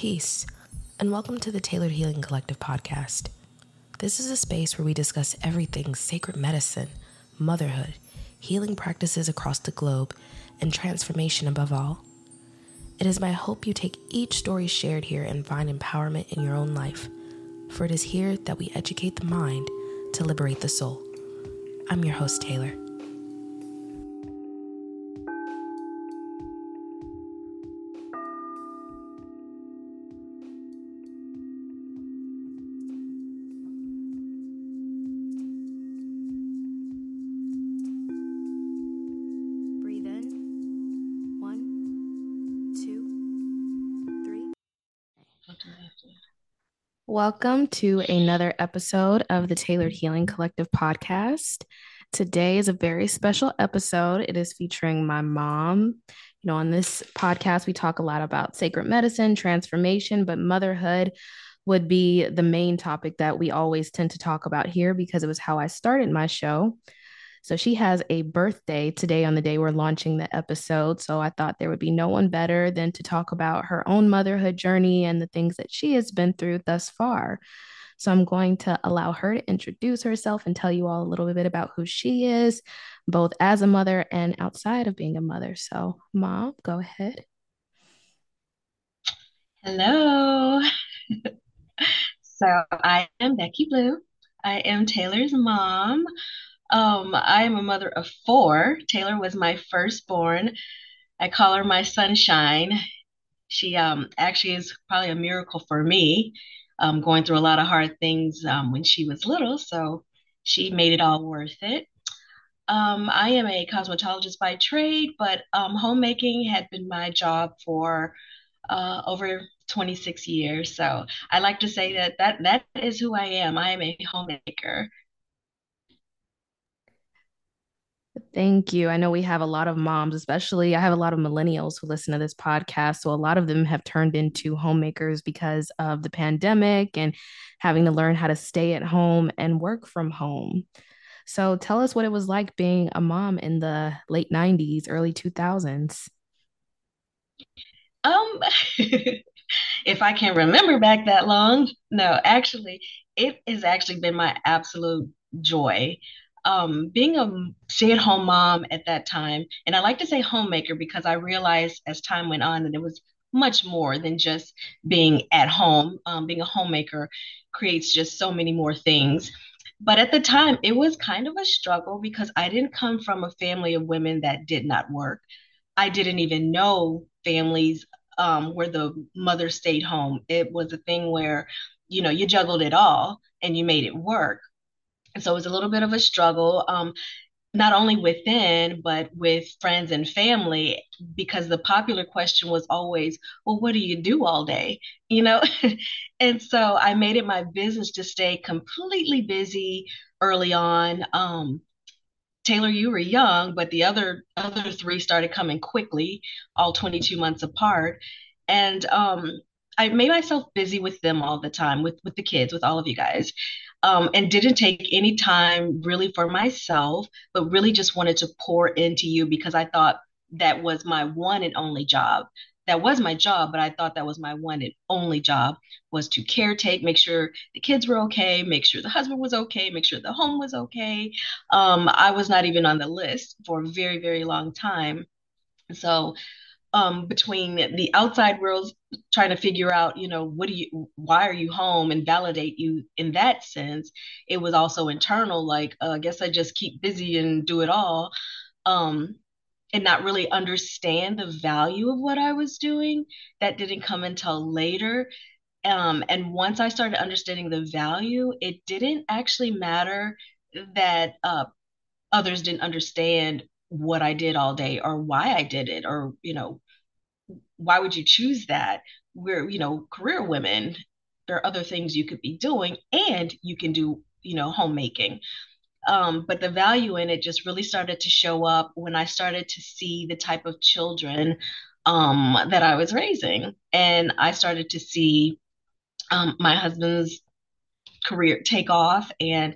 Peace, and welcome to the Tailored Healing Collective Podcast. This is a space where we discuss everything sacred medicine, motherhood, healing practices across the globe, and transformation above all. It is my hope you take each story shared here and find empowerment in your own life, for it is here that we educate the mind to liberate the soul. I'm your host, Taylor. Welcome to another episode of the Tailored Healing Collective Podcast. Today is a very special episode. It is featuring my mom. You know, on this podcast, we talk a lot about sacred medicine, transformation, but motherhood would be the main topic that we always tend to talk about here because it was how I started my show. So she has a birthday today on the day we're launching the episode. So I thought there would be no one better than to talk about her own motherhood journey and the things that she has been through thus far. So I'm going to allow her to introduce herself and tell you all a little bit about who she is, both as a mother and outside of being a mother. So Mom, go ahead. Hello. So I am Becky Blue. I am Taylor's mom. I am a mother of four. Taylor was my firstborn. I call her my sunshine. She actually is probably a miracle for me, going through a lot of hard things when she was little, so she made it all worth it. I am a cosmetologist by trade, but homemaking had been my job for over 26 years, so I like to say that is who I am. I am a homemaker. Thank you. I know we have a lot of moms, especially I have a lot of millennials who listen to this podcast. So a lot of them have turned into homemakers because of the pandemic and having to learn how to stay at home and work from home. So tell us what it was like being a mom in the late 90s, early 2000s. If I can remember back that long, no, actually, it has actually been my absolute joy. Being a stay-at-home mom at that time, and I like to say homemaker because I realized as time went on that it was much more than just being at home. Being a homemaker creates just so many more things. But at the time, it was kind of a struggle because I didn't come from a family of women that did not work. I didn't even know families where the mother stayed home. It was a thing where, you know, you juggled it all and you made it work. And so it was a little bit of a struggle, not only within, but with friends and family, because the popular question was always, well, what do you do all day? You know? And so I made it my business to stay completely busy early on. Taylor, you were young, but the other three started coming quickly, all 22 months apart. And I made myself busy with them all the time, with the kids, with all of you guys. And didn't take any time really for myself, but really just wanted to pour into you because I thought that was my one and only job. That was my job, but I thought that was my one and only job was to caretake, make sure the kids were okay, make sure the husband was okay, make sure the home was okay. I was not even on the list for a very, very long time. So between the outside world trying to figure out, you know, why are you home and validate you in that sense, it was also internal, like, I guess I just keep busy and do it all, and not really understand the value of what I was doing. That didn't come until later. And once I started understanding the value, it didn't actually matter that others didn't understand what I did all day or why I did it, or, you know, why would you choose that? We're, you know, career women, there are other things you could be doing and you can do, you know, homemaking. But the value in it just really started to show up when I started to see the type of children that I was raising. And I started to see my husband's career take off, and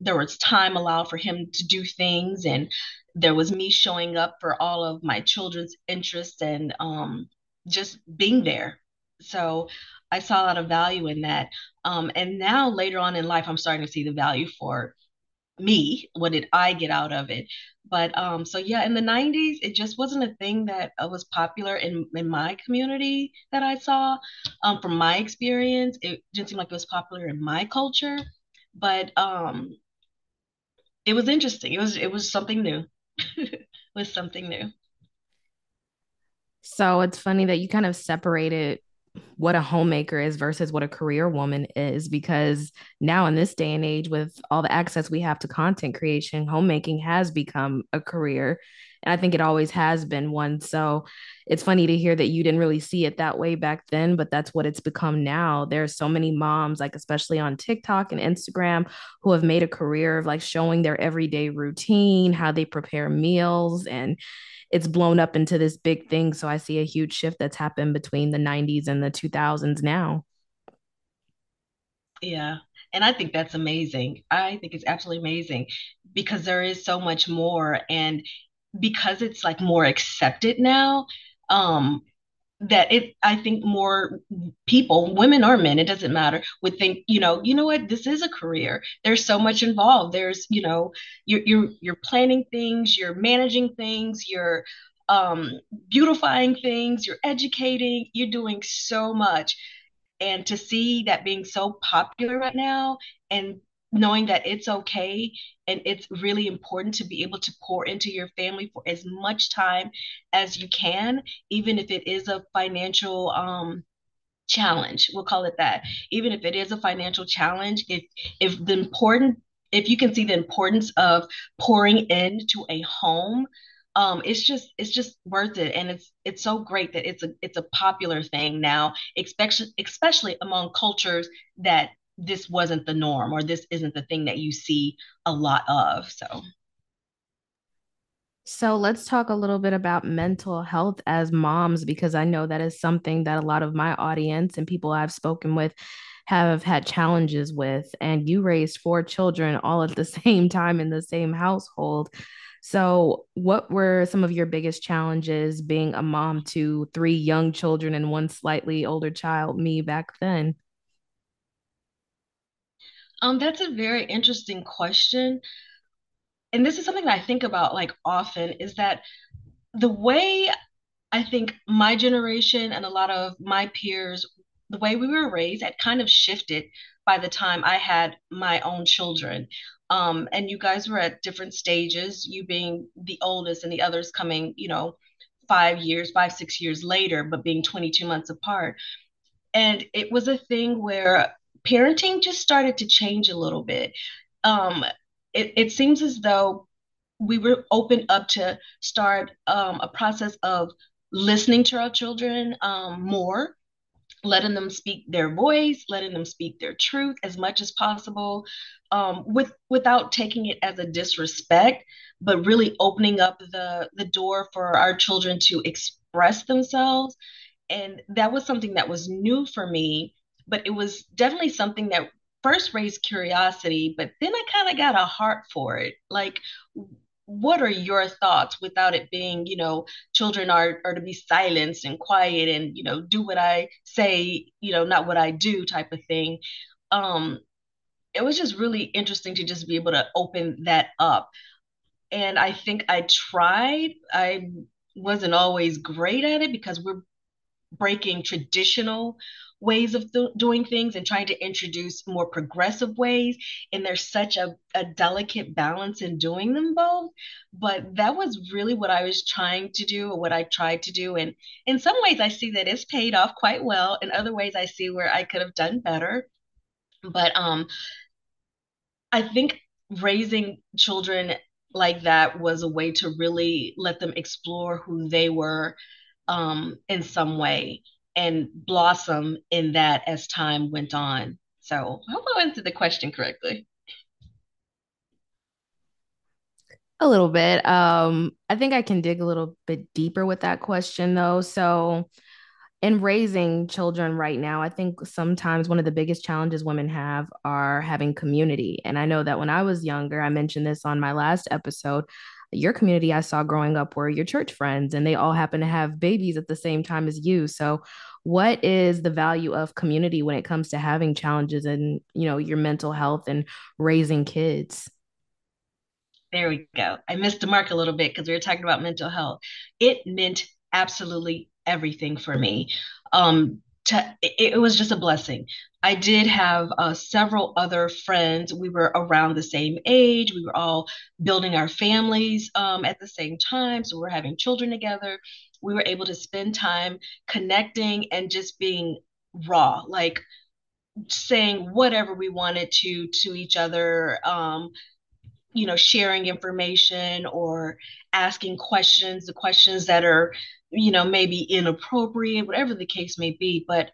there was time allowed for him to do things, and there was me showing up for all of my children's interests and just being there. So I saw a lot of value in that. And now later on in life, I'm starting to see the value for me. What did I get out of it? But so yeah, in the 90s, it just wasn't a thing that was popular in my community that I saw. From my experience, it didn't seem like it was popular in my culture, but it was interesting. It was something new. It was something new. So it's funny that you kind of separated what a homemaker is versus what a career woman is, because now in this day and age, with all the access we have to content creation, homemaking has become a career. And I think it always has been one. So it's funny to hear that you didn't really see it that way back then, but that's what it's become now. There are so many moms, like especially on TikTok and Instagram, who have made a career of like showing their everyday routine, how they prepare meals, and it's blown up into this big thing. So I see a huge shift that's happened between the 90s and the 2000s now. Yeah. And I think that's amazing. I think it's absolutely amazing because there is so much more. And because it's like more accepted now, I think more people, women or men, it doesn't matter, would think, you know what, this is a career. There's so much involved. There's, you're planning things, you're managing things, you're beautifying things, you're educating, you're doing so much. And to see that being so popular right now, and knowing that it's okay and it's really important to be able to pour into your family for as much time as you can, even if it is a financial challenge, we'll call it that. Even if it is a financial challenge, if you can see the importance of pouring into a home, it's just worth it. And it's so great that it's a popular thing now, especially among cultures that this wasn't the norm, or this isn't the thing that you see a lot of. So let's talk a little bit about mental health as moms, because I know that is something that a lot of my audience and people I've spoken with have had challenges with. And you raised 4 children all at the same time in the same household. So what were some of your biggest challenges being a mom to 3 young children and 1 slightly older child, me back then? That's a very interesting question. And this is something that I think about like often, is that the way I think my generation and a lot of my peers, the way we were raised had kind of shifted by the time I had my own children. And you guys were at different stages, you being the oldest and the others coming, 5, 6 years later, but being 22 months apart. And it was a thing where parenting just started to change a little bit. It seems as though we were open up to start a process of listening to our children more, letting them speak their voice, letting them speak their truth as much as possible, without taking it as a disrespect, but really opening up the door for our children to express themselves. And that was something that was new for me. But it was definitely something that first raised curiosity, but then I kind of got a heart for it. Like, what are your thoughts without it being, children are to be silenced and quiet and, do what I say, not what I do type of thing. It was just really interesting to just be able to open that up. And I think I tried. I wasn't always great at it because we're breaking traditional ways of doing things and trying to introduce more progressive ways. And there's such a delicate balance in doing them both. But that was really what I was trying to do, or what I tried to do. And in some ways I see that it's paid off quite well. In other ways I see where I could have done better. But I think raising children like that was a way to really let them explore who they were in some way, and blossom in that as time went on. So I hope I answered the question correctly. A little bit. I think I can dig a little bit deeper with that question though. So in raising children right now, I think sometimes one of the biggest challenges women have are having community. And I know that when I was younger, I mentioned this on my last episode, your community I saw growing up were your church friends, and they all happen to have babies at the same time as you. So what is the value of community when it comes to having challenges in, you know, your mental health and raising kids? There we go. I missed the mark a little bit because we were talking about mental health. It meant absolutely everything for me. It was just a blessing. I did have several other friends. We were around the same age. We were all building our families at the same time. So we were having children together. We were able to spend time connecting and just being raw, like saying whatever we wanted to each other, you know, sharing information or asking questions, the questions that are, you know, maybe inappropriate, whatever the case may be. But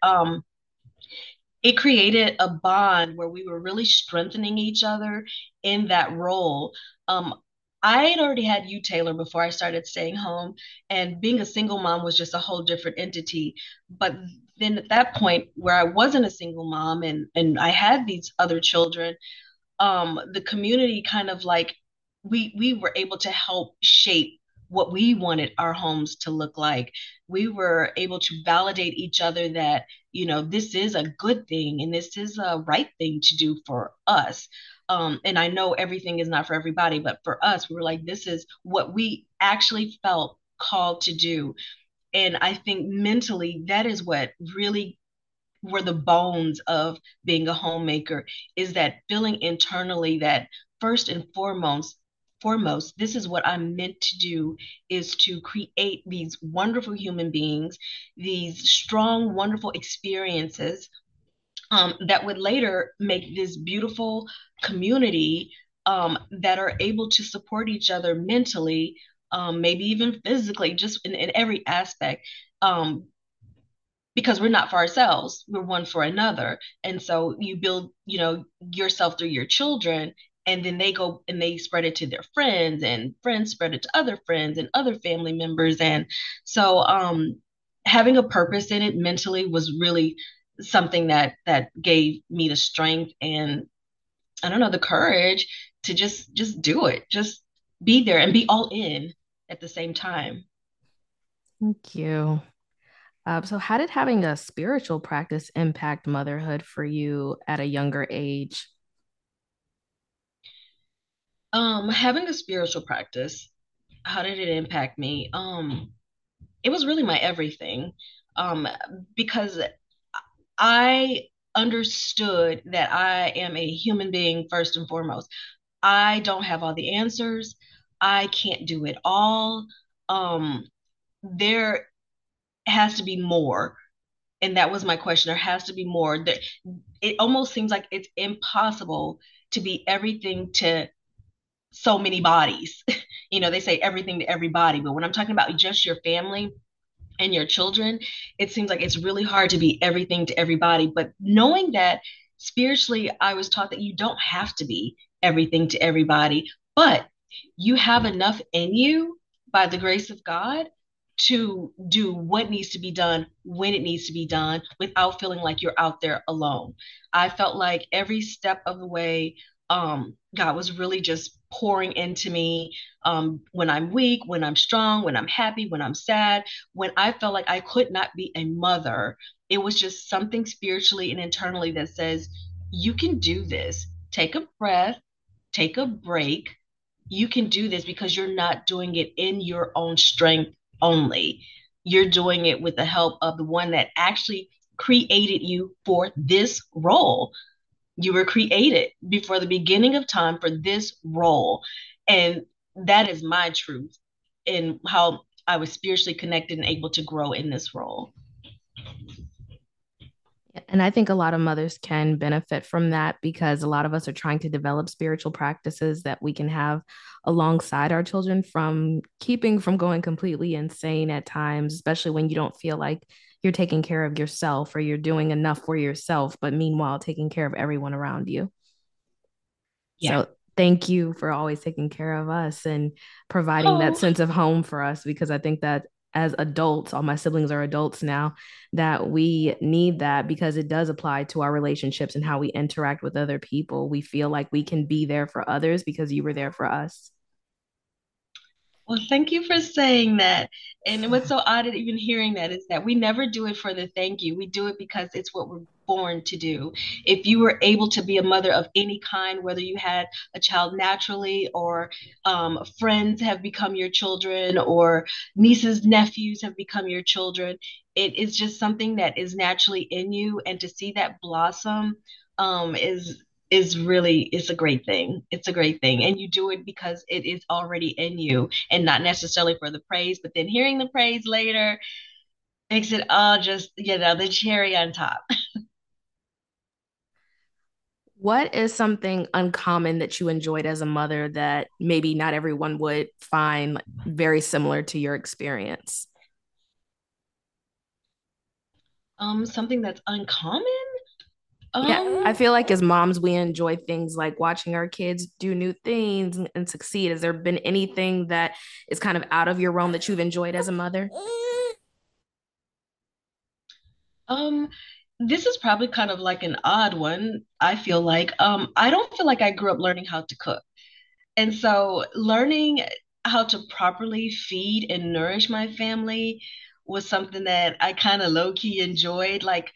it created a bond where we were really strengthening each other in that role. I had already had you, Taylor, before I started staying home, and being a single mom was just a whole different entity. But then at that point where I wasn't a single mom and I had these other children, the community kind of like, we were able to help shape what we wanted our homes to look like. We were able to validate each other that, you know, this is a good thing and this is a right thing to do for us. And I know everything is not for everybody, but for us, we were like, this is what we actually felt called to do. And I think mentally, that is what really were the bones of being a homemaker, is that feeling internally that first and foremost, this is what I'm meant to do, is to create these wonderful human beings, these strong, wonderful experiences that would later make this beautiful community that are able to support each other mentally, maybe even physically, just in every aspect, because we're not for ourselves, we're one for another. And so you build, you know, yourself through your children, and then they go and they spread it to their friends, and friends spread it to other friends and other family members. And so having a purpose in it mentally was really something that gave me the strength and, I don't know, the courage to just do it, just be there and be all in at the same time. Thank you. So how did having a spiritual practice impact motherhood for you at a younger age? Having a spiritual practice, how did it impact me? It was really my everything, because I understood that I am a human being first and foremost. I don't have all the answers. I can't do it all. There has to be more. And that was my question. There has to be more. It almost seems like it's impossible to be everything to so many bodies. You know, they say everything to everybody, but when I'm talking about just your family and your children, it seems like it's really hard to be everything to everybody. But knowing that spiritually, I was taught that you don't have to be everything to everybody, but you have enough in you by the grace of God to do what needs to be done when it needs to be done without feeling like you're out there alone. I felt like every step of the way, God was really just pouring into me, when I'm weak, when I'm strong, when I'm happy, when I'm sad, when I felt like I could not be a mother. It was just something spiritually and internally that says, you can do this. Take a breath, take a break. You can do this because you're not doing it in your own strength only. You're doing it with the help of the one that actually created you for this role. You were created before the beginning of time for this role. And that is my truth in how I was spiritually connected and able to grow in this role. And I think a lot of mothers can benefit from that, because a lot of us are trying to develop spiritual practices that we can have alongside our children, from keeping from going completely insane at times, especially when you don't feel like you're taking care of yourself or you're doing enough for yourself, but meanwhile, taking care of everyone around you. Yeah. So thank you for always taking care of us and providing that sense of home for us, because I think that as adults, all my siblings are adults now, that we need that, because it does apply to our relationships and how we interact with other people. We feel like we can be there for others because you were there for us. Well, thank you for saying that. And what's so odd at even hearing that is that we never do it for the thank you. We do it because it's what we're born to do. If you were able to be a mother of any kind, whether you had a child naturally or friends have become your children or nieces, nephews have become your children, it is just something that is naturally in you. And to see that blossom is a great thing. It's a great thing. And you do it because it is already in you and not necessarily for the praise, but then hearing the praise later makes it all just, the cherry on top. What is something uncommon that you enjoyed as a mother that maybe not everyone would find very similar to your experience? Something that's uncommon? Yeah, I feel like as moms, we enjoy things like watching our kids do new things and succeed. Has there been anything that is kind of out of your realm that you've enjoyed as a mother? This is probably kind of like an odd one. I feel like I don't feel like I grew up learning how to cook. And so learning how to properly feed and nourish my family was something that I kind of low-key enjoyed. Like,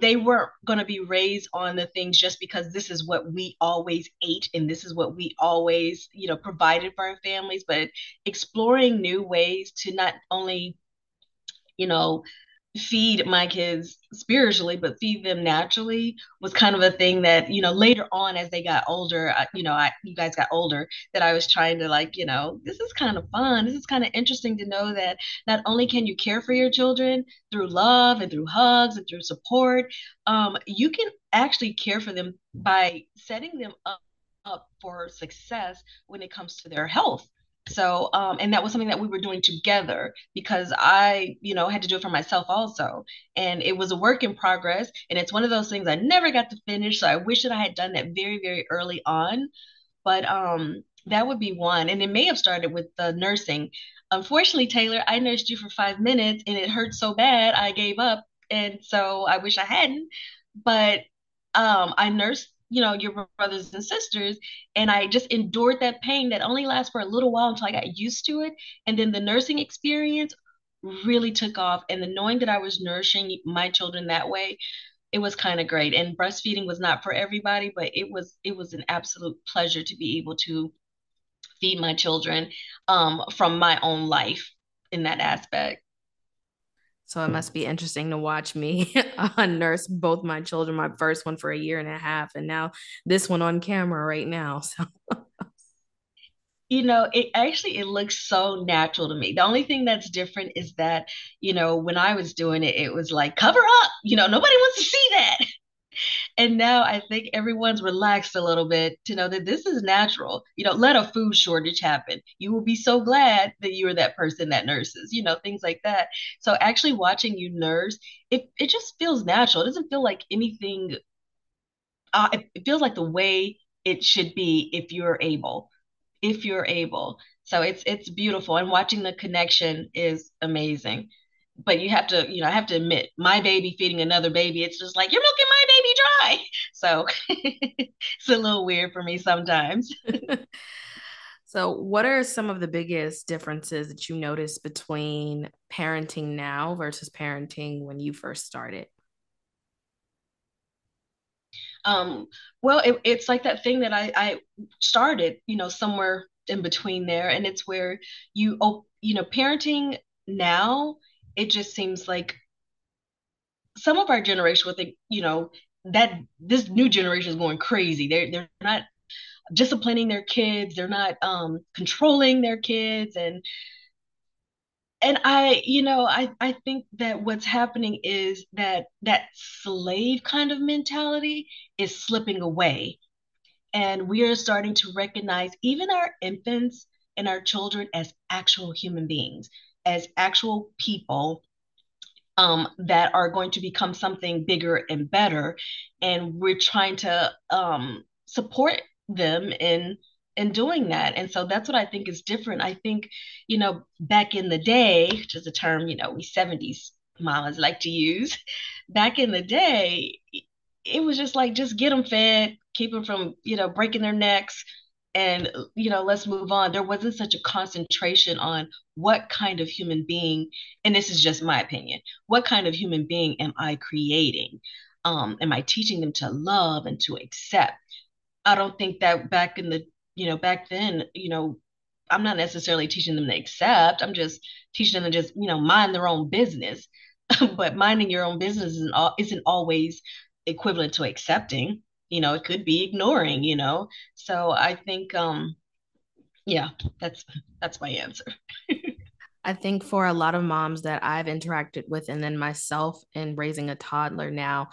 they weren't going to be raised on the things just because this is what we always ate and this is what we always, provided for our families, but exploring new ways to not only, feed my kids spiritually, but feed them naturally was kind of a thing that, later on as they got older, you guys got older, that I was trying to this is kind of fun. This is kind of interesting to know that not only can you care for your children through love and through hugs and through support, you can actually care for them by setting them up for success when it comes to their health. So, and that was something that we were doing together because I, had to do it for myself also. And it was a work in progress. And it's one of those things I never got to finish. So I wish that I had done that very, very early on. But that would be one. And it may have started with the nursing. Unfortunately, Taylor, I nursed you for 5 minutes and it hurt so bad, I gave up. And so I wish I hadn't. But I nursed your brothers and sisters. And I just endured that pain that only lasts for a little while until I got used to it. And then the nursing experience really took off. And the knowing that I was nourishing my children that way, it was kind of great. And breastfeeding was not for everybody, but it was an absolute pleasure to be able to feed my children from my own life in that aspect. So it must be interesting to watch me nurse both my children, my first one for a year and a half, and now this one on camera right now. So, it looks so natural to me. The only thing that's different is that, when I was doing it, it was like, cover up, nobody wants to see that. And now I think everyone's relaxed a little bit to know that this is natural. You don't let a food shortage happen. You will be so glad that you are that person that nurses, things like that. So actually watching you nurse, it just feels natural. It doesn't feel like anything. It feels like the way it should be if you're able. So it's beautiful. And watching the connection is amazing. But you have to, I have to admit, my baby feeding another baby, it's just like, you're milking my baby dry. So it's a little weird for me sometimes. So what are some of the biggest differences that you notice between parenting now versus parenting when you first started? Well, it's like that thing that I started, somewhere in between there. And it's where parenting now, it just seems like some of our generation will think, that this new generation is going crazy. They're not disciplining their kids. They're not controlling their kids. And I think that what's happening is that slave kind of mentality is slipping away. And we are starting to recognize even our infants and our children as actual human beings, as actual people that are going to become something bigger and better. And we're trying to support them in doing that. And so that's what I think is different. I think, back in the day, which is a term, we 70s mamas like to use, back in the day, it was just like, just get them fed, keep them from, breaking their necks, and, you know, let's move on. There wasn't such a concentration on what kind of human being, and this is just my opinion, what kind of human being am I creating? Am I teaching them to love and to accept? I don't think that back in the, you know, back then, you know, I'm not necessarily teaching them to accept. I'm just teaching them to just, you know, mind their own business. But minding your own business isn't always equivalent to accepting. You know, it could be ignoring, you know. So I think, yeah, that's my answer. I think for a lot of moms that I've interacted with, and then myself in raising a toddler now,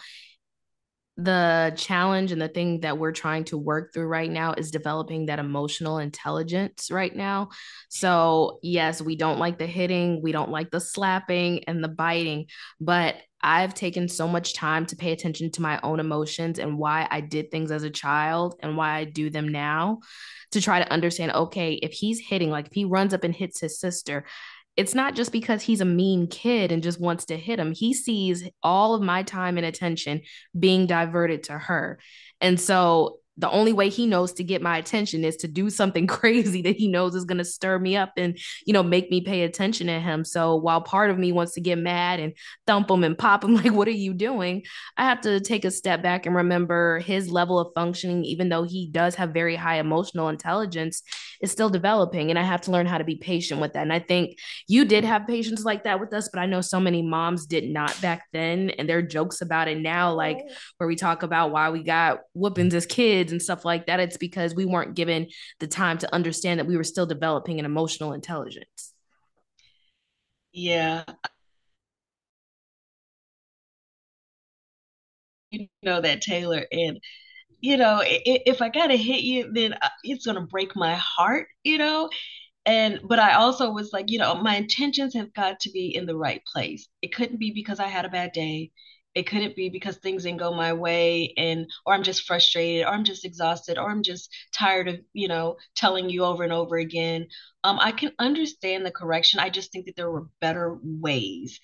the challenge and the thing that we're trying to work through right now is developing that emotional intelligence right now. So yes, we don't like the hitting, we don't like the slapping and the biting, but I've taken so much time to pay attention to my own emotions and why I did things as a child and why I do them now, to try to understand, okay, if he's hitting, like if he runs up and hits his sister, it's not just because he's a mean kid and just wants to hit him. He sees all of my time and attention being diverted to her. And so the only way he knows to get my attention is to do something crazy that he knows is going to stir me up and, you know, make me pay attention to him. So while part of me wants to get mad and thump him and pop him, like, what are you doing? I have to take a step back and remember his level of functioning, even though he does have very high emotional intelligence, is still developing, and I have to learn how to be patient with that. And I think you did have patience like that with us, but I know so many moms did not back then, and there are jokes about it now, like where we talk about why we got whoopings as kids and stuff like that. It's because we weren't given the time to understand that we were still developing an emotional intelligence. Yeah. You know that, Taylor, and you know, if I gotta hit you, then it's gonna break my heart, you know? But I also was like, you know, my intentions have got to be in the right place. It couldn't be because I had a bad day. It couldn't be because things didn't go my way, or I'm just frustrated, or I'm just exhausted, or I'm just tired of, you know, telling you over and over again. I can understand the correction. I just think that there were better ways,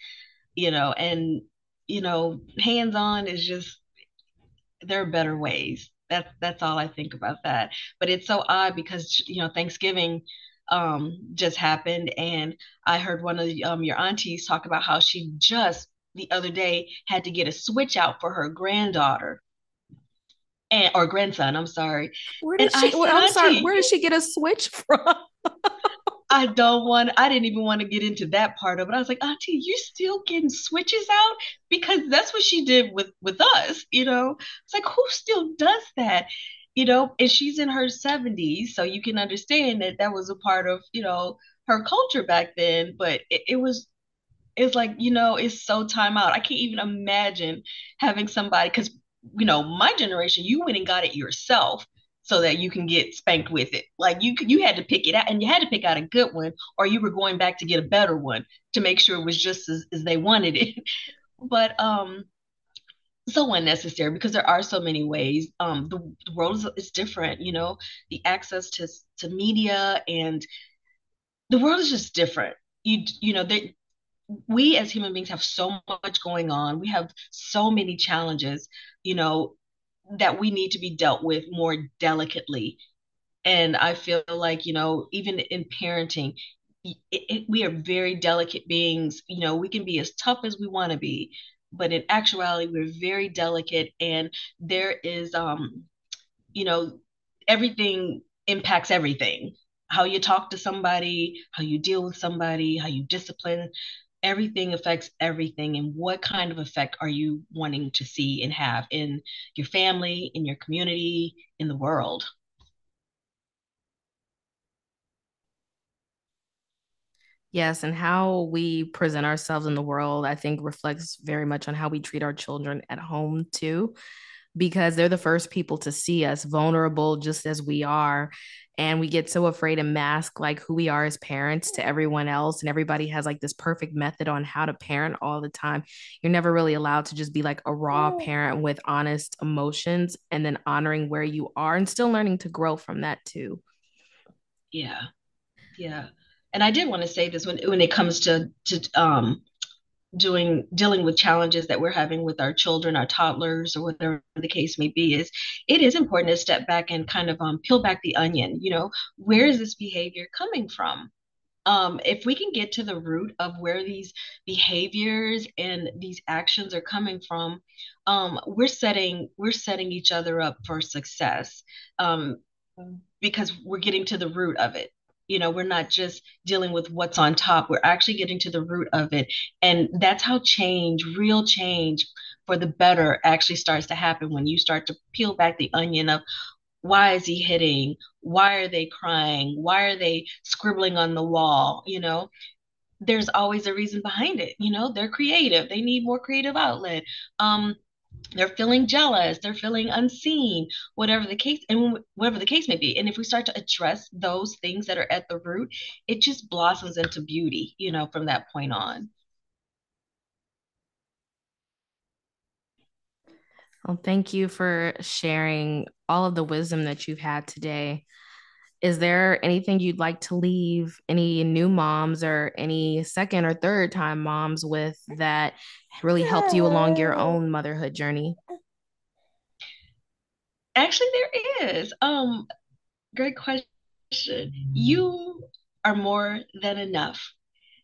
you know, and, you know, hands-on is just, there are better ways. That's all I think about that. But it's so odd because, you know, Thanksgiving just happened, and I heard one of your aunties talk about how she just the other day had to get a switch out for her granddaughter or grandson. I'm sorry. Where did she get a switch from? I didn't even want to get into that part of it. I was like, Auntie, you still getting switches out? Because that's what she did with us, you know? It's like, who still does that? You know, and she's in her 70s, so you can understand that that was a part of, you know, her culture back then. But it's like, you know, it's so time out. I can't even imagine having somebody, because, you know, my generation, you went and got it yourself, so that you can get spanked with it. Like you had to pick it out, and you had to pick out a good one, or you were going back to get a better one to make sure it was just as they wanted it. But so unnecessary, because there are so many ways. The world is different, you know, the access to media, and the world is just different. You know, we as human beings have so much going on. We have so many challenges, you know, that we need to be dealt with more delicately. And I feel like, you know, even in parenting, we are very delicate beings. You know, we can be as tough as we want to be, but in actuality, we're very delicate. And there is, you know, everything impacts everything. How you talk to somebody, how you deal with somebody, how you discipline, everything affects everything. And what kind of effect are you wanting to see and have in your family, in your community, in the world? Yes, and how we present ourselves in the world, I think, reflects very much on how we treat our children at home too, because they're the first people to see us vulnerable just as we are. And we get so afraid to mask like who we are as parents to everyone else. And everybody has like this perfect method on how to parent all the time. You're never really allowed to just be like a raw parent with honest emotions, and then honoring where you are and still learning to grow from that too. Yeah. Yeah. And I did want to say this when it comes to dealing with challenges that we're having with our children, our toddlers, or whatever the case may be, is it is important to step back and kind of peel back the onion. You know, where is this behavior coming from? If we can get to the root of where these behaviors and these actions are coming from, we're setting each other up for success, because we're getting to the root of it. You know, we're not just dealing with what's on top. We're actually getting to the root of it. And that's how change, real change for the better, actually starts to happen when you start to peel back the onion of, why is he hitting? Why are they crying? Why are they scribbling on the wall? You know, there's always a reason behind it. You know, they're creative. They need more creative outlet. They're feeling jealous. They're feeling unseen, whatever the case, and whatever the case may be. And if we start to address those things that are at the root, it just blossoms into beauty, you know, from that point on. Well, thank you for sharing all of the wisdom that you've had today. Is there anything you'd like to leave any new moms or any second or third time moms with that really helped you along your own motherhood journey? Actually, there is. Great question. You are more than enough.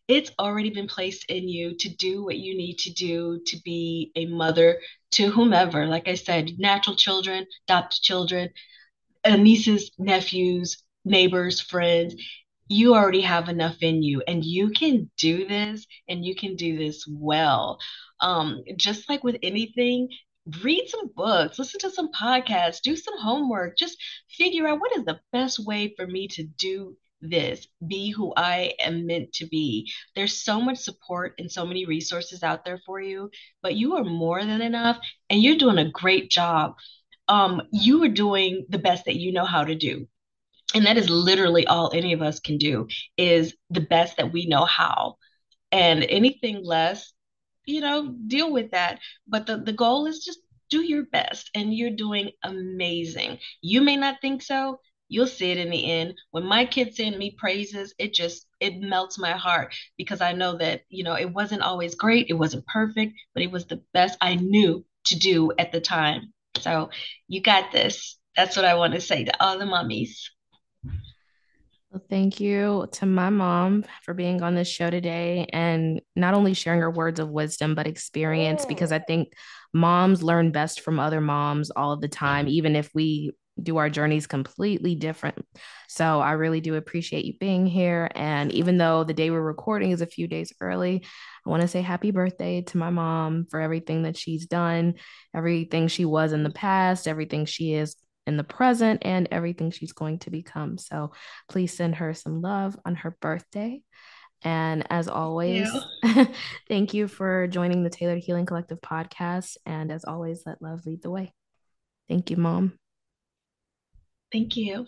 It's already been placed in you to do what you need to do to be a mother to whomever. Like I said, natural children, adopted children, nieces, nephews, neighbors, friends. You already have enough in you, and you can do this, and you can do this well. Just like with anything, read some books, listen to some podcasts, do some homework, just figure out what is the best way for me to do this, be who I am meant to be. There's so much support and so many resources out there for you, but you are more than enough, and you're doing a great job. You are doing the best that you know how to do. And that is literally all any of us can do, is the best that we know how. And anything less, you know, deal with that. But the goal is just do your best, and you're doing amazing. You may not think so. You'll see it in the end. When my kids send me praises, it melts my heart, because I know that, you know, it wasn't always great. It wasn't perfect, but it was the best I knew to do at the time. So you got this. That's what I want to say to all the mommies. Well, thank you to my mom for being on this show today and not only sharing her words of wisdom, but experience, because I think moms learn best from other moms all the time, even if we do our journeys completely different. So I really do appreciate you being here. And even though the day we're recording is a few days early, I want to say happy birthday to my mom for everything that she's done, everything she was in the past, everything she is in the present, and everything she's going to become. So please send her some love on her birthday. And as always, thank you for joining the Tailored Healing Collective podcast. And as always, let love lead the way. Thank you, Mom. Thank you.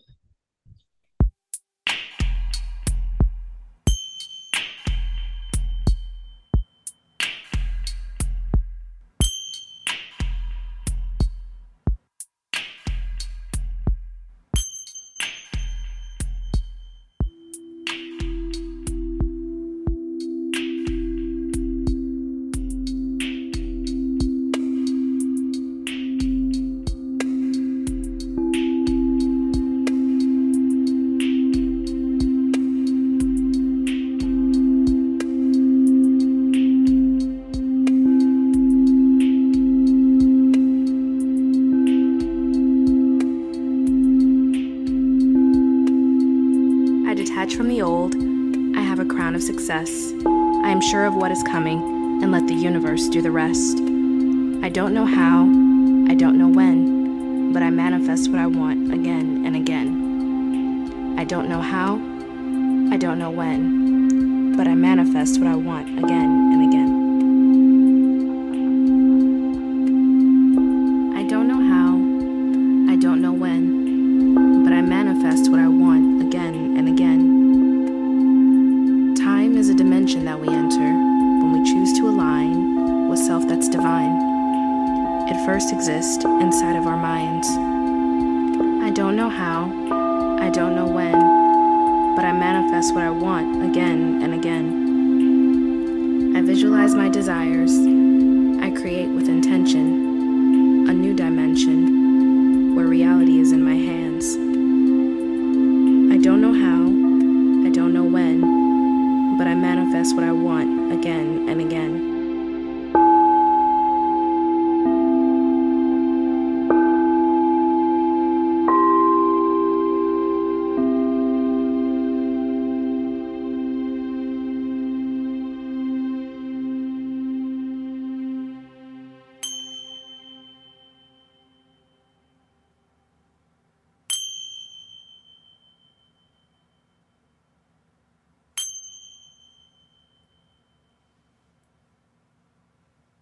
I am sure of what is coming, and let the universe do the rest. I don't know how, I don't know when, but I manifest what I want again and again. I don't know how, I don't know when, but I manifest what I want again and again. I don't know how, I don't know when, but I manifest what I want again and again. Time is a dimension that we enter when we choose to align with self that's divine. It first exists inside of our minds. I don't know how, I don't know when, but I manifest what I want again and again. I visualize my desires. I create with intention.